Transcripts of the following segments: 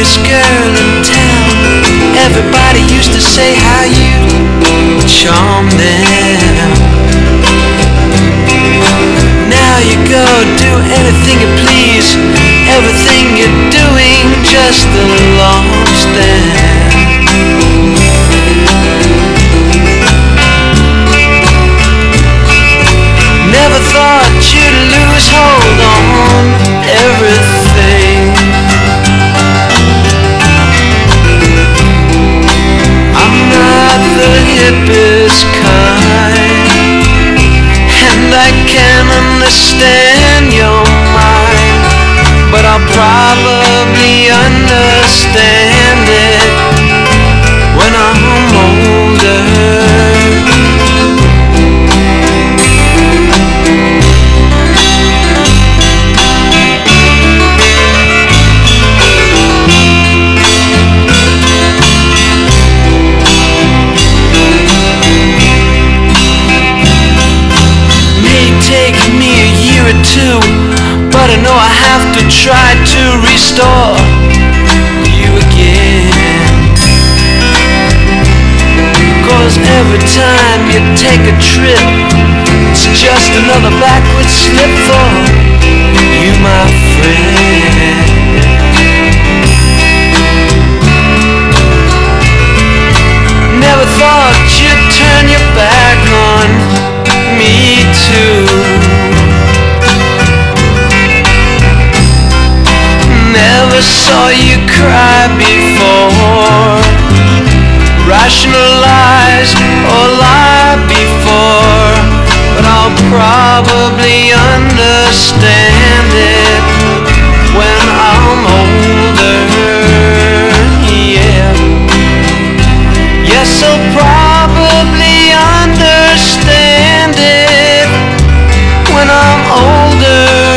prettiest girl in town. Everybody used to say how you charm them. Now you go do anything you please. Everything you're doing just belongs there. Never thought you'd lose hold on everything. I'm not the hippest kind, and I can understand your mind, but I'll probably understand it when I'm too, but I know I have to try to restore you again. 'Cause every time you take a trip, it's just another backward slip for you, my friend. Never thought you'd turn your back on me too. Never saw you cry before, rationalize or lie before, but I'll probably understand it when I'm older, yeah. Yes, I'll probably understand it when I'm older.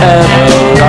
Ever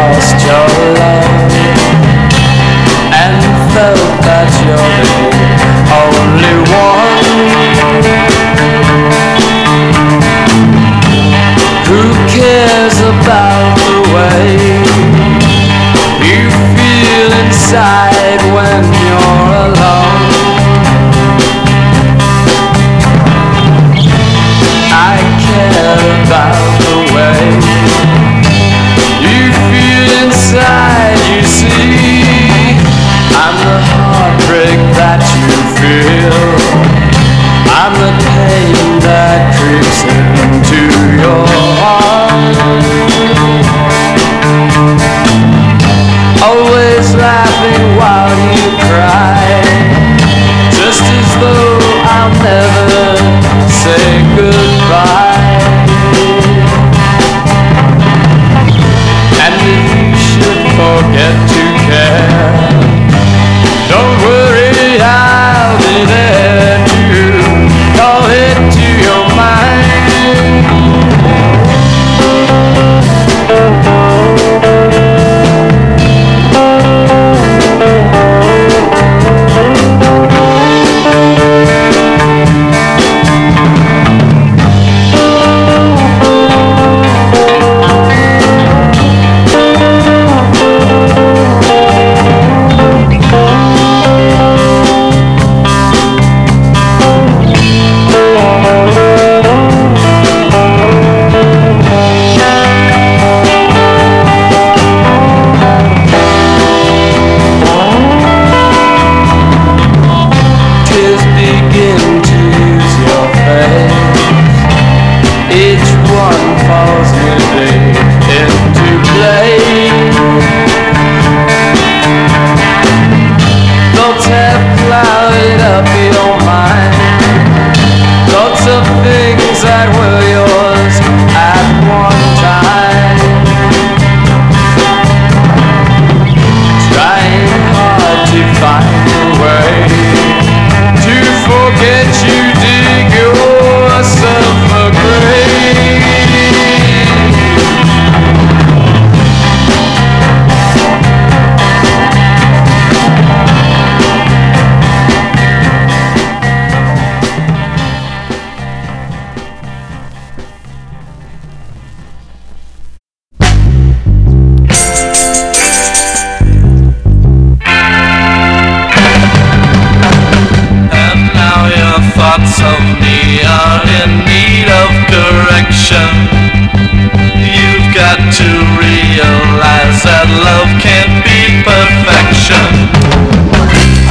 You've got to realize that love can't be perfection.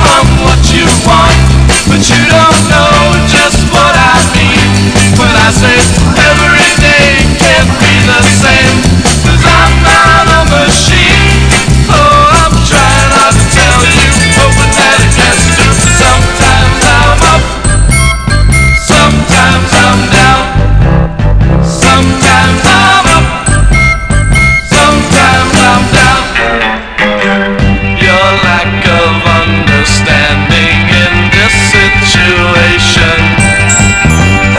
I'm what you want, but you don't know just what I mean when I say every day can't be the same, 'cause I'm not a machine. Oh, I'm trying hard to tell you, hoping that it gets to. Sometimes I'm up, sometimes I'm down, sometimes I'm up, sometimes I'm down. Your lack of understanding in this situation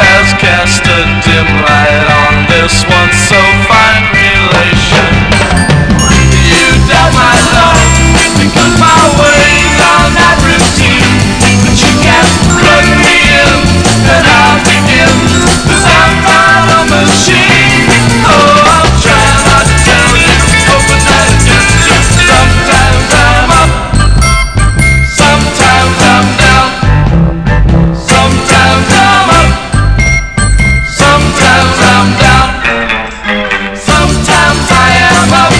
has cast a dim light on this one so fine relation. You doubt my love because my ways are not routine, but you can't plug me in and I'll begin, 'cause I'm not a machine. Oh, I'm trying not to tell you, hoping that it gets to. Sometimes I'm up, sometimes I'm down, sometimes I'm up, sometimes I'm down. Sometimes I am up,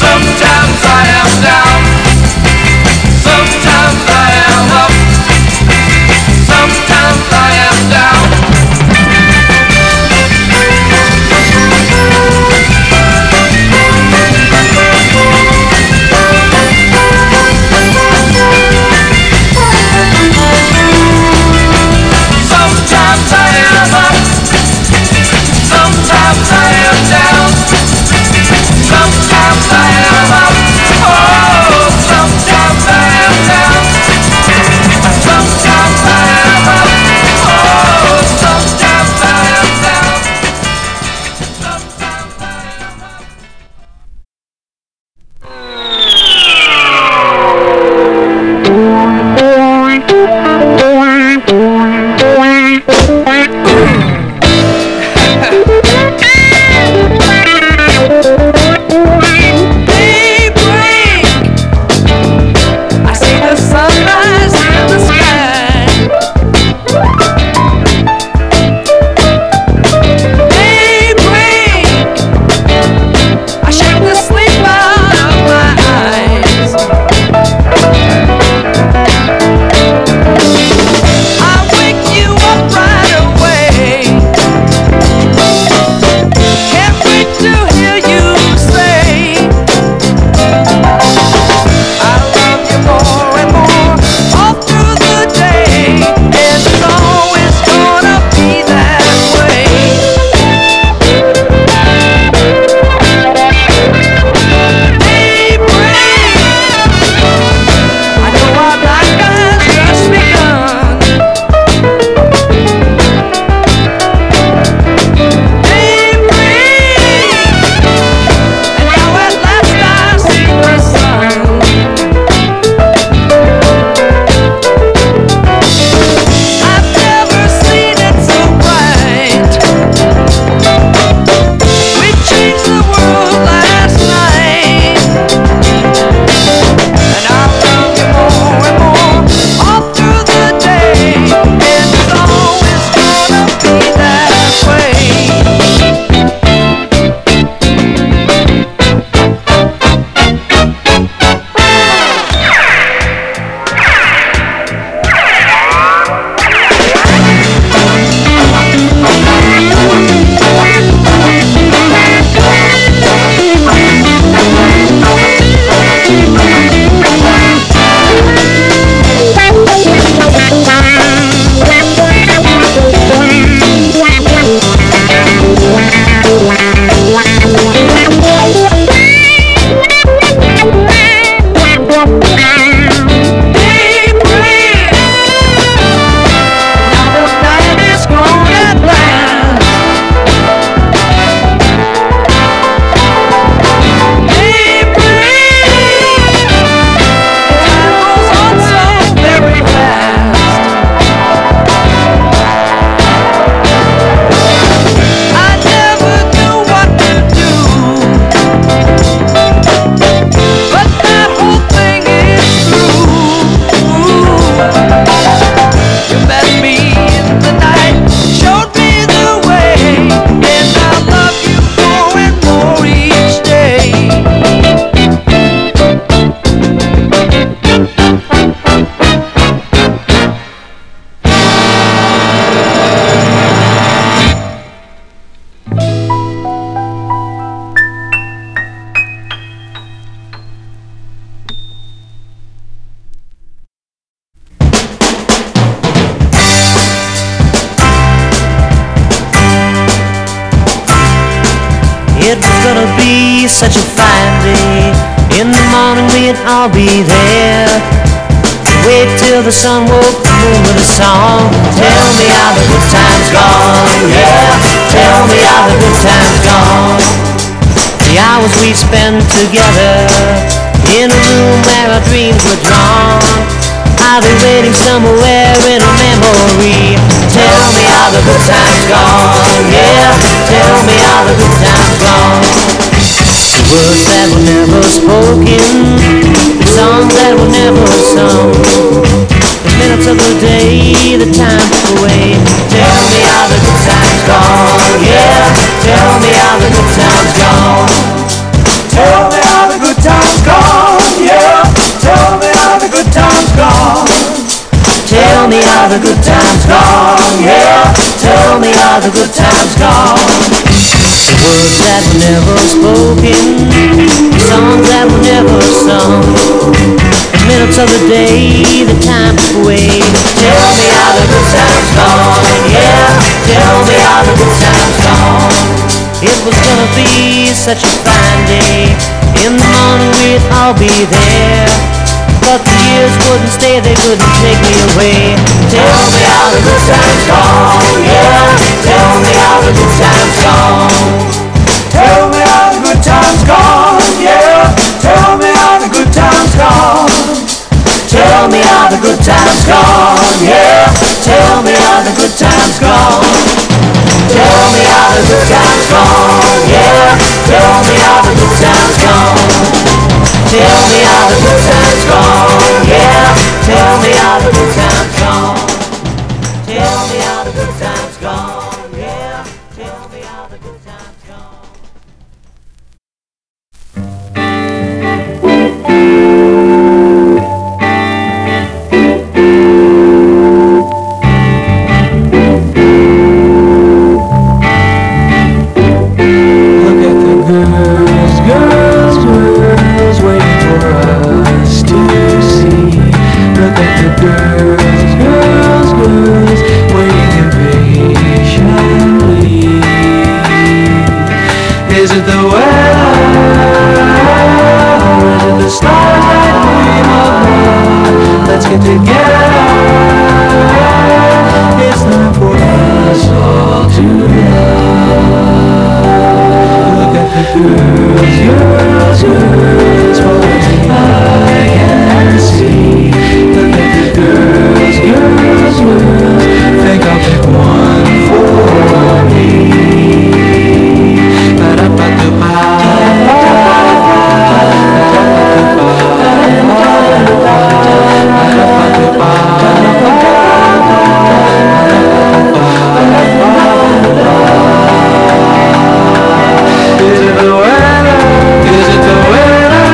sometimes I am down, sometimes I am up, sometimes I am down. Sometimes I am up, sometimes I am down, sometimes I am up. Oh. I'll be there. Wait till the sun woke up with a song. Tell me how the good time's gone, yeah. Tell me how the good time's gone. The hours we spend together in a room where our dreams were drawn. I'll be waiting somewhere in a memory. Tell me how the good time's gone, yeah. Tell me how the good time's gone. Words that were never spoken, songs that were never sung. The minutes of the day, the time away. Tell me how the good time's gone, yeah. Tell me how the good time's gone. Tell me how the good time's gone, yeah. Tell me how the good time's gone. Tell me how the good time's gone, yeah. Tell me how the good time's gone. Words that were never spoken, songs that were never sung. The minutes of the day, the time away. Tell me how the good time's gone, yeah. Tell me how the good time's gone. It was gonna be such a fine day. In the morning we'd all be there. But the years wouldn't stay, they couldn't take me away. Tell me how the good time's gone, yeah. Tell me how the good time's gone. Tell me how the good time's gone, yeah. Tell me how the good time's gone. Tell me how the good time's gone, yeah. Tell me how the good time's gone. Tell me how the good time's gone, yeah. Tell me how the good time's gone. Tell me how the good time's gone, yeah. Tell me how the good time's gone. Tell me how the good time's gone, yeah. Tell me how the good time's gone. Look at the girls, girls, girls. Waiting for us to see. Look at the girls, girls, girls, waiting impatiently. Is it the weather? Is it the slight gleam of love? Let's get together. It's time for us all to love. Look at the girls, girls, girls. I can see the girls, girls, girls. Think I'll pick one for me. Is it the weather? Is it the weather?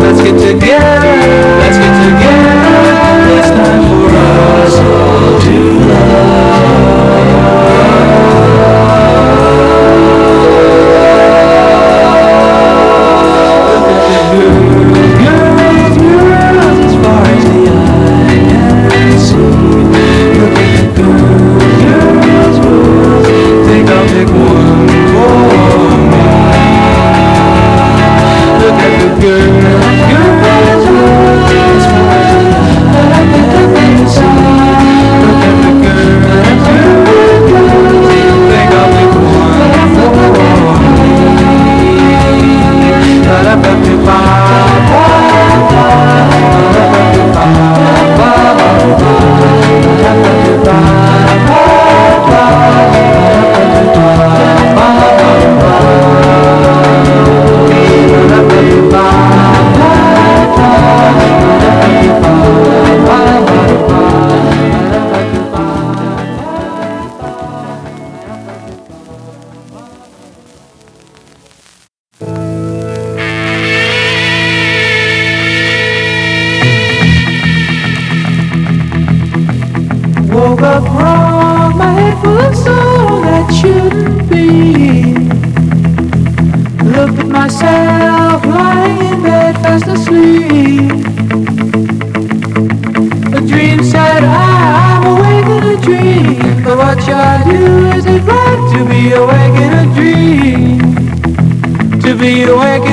Let's get together, let's get together. It's time for us all to love. Look at the girls, girls, girls, as far as the eye can see. Look at the girls, girls, girls. Think I'll pick one for mine. Look at the girls. To be awake.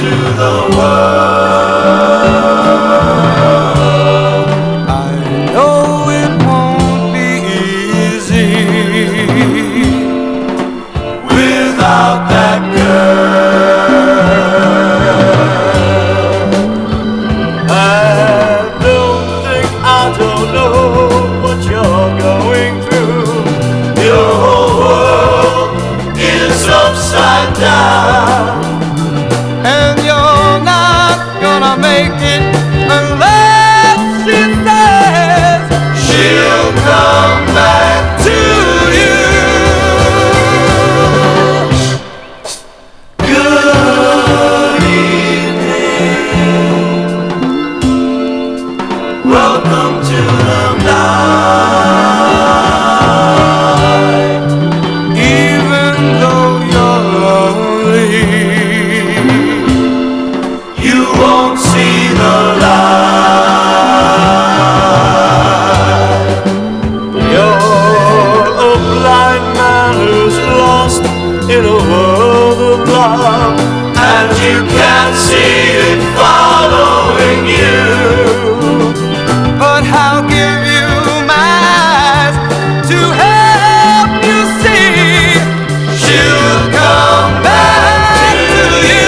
into the world. I know it won't be easy without that girl. I don't think I don't know what you're going through. Your whole world is upside down. Welcome to the night. Even though you're lonely, you won't see the light. You're a blind man who's lost in a world of love, and you can't see it following you. But I'll give you my eyes to help you see. She'll come back to you.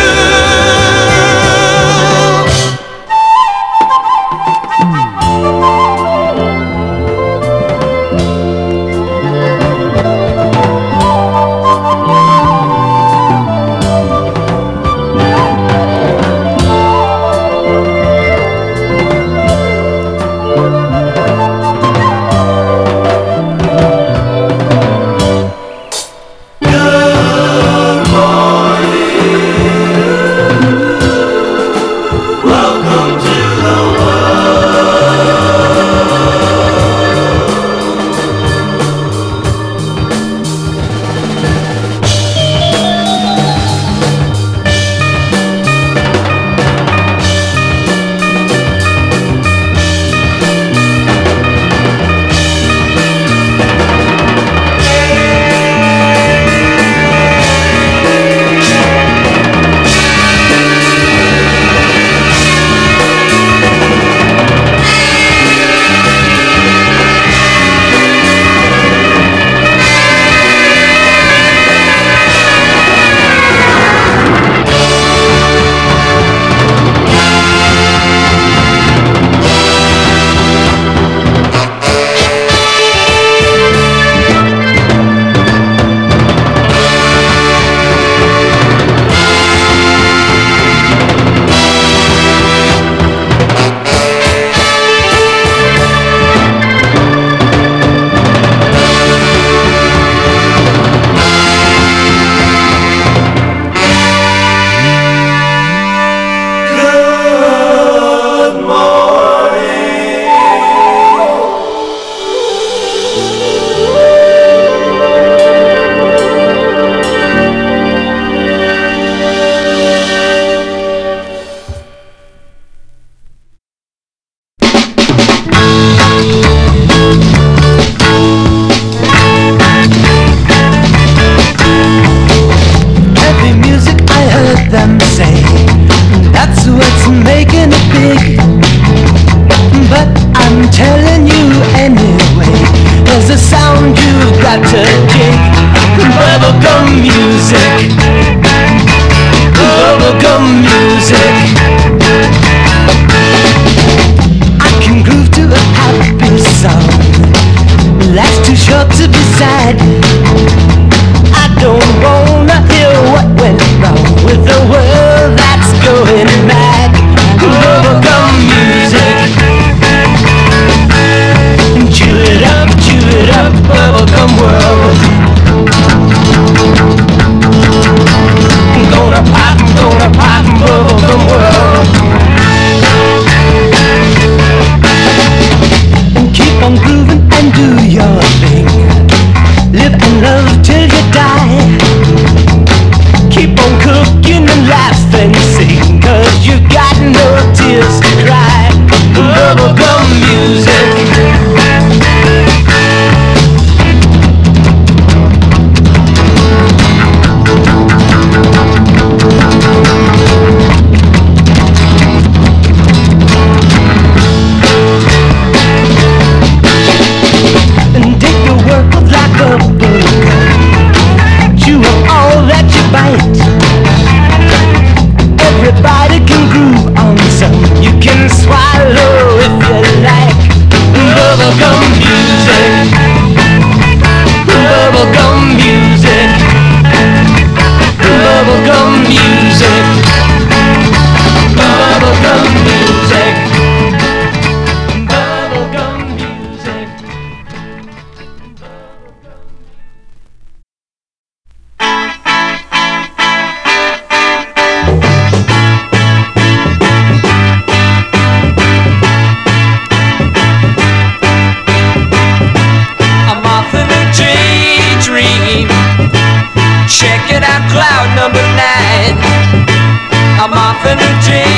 Check it out, cloud number 9. I'm off in a dream.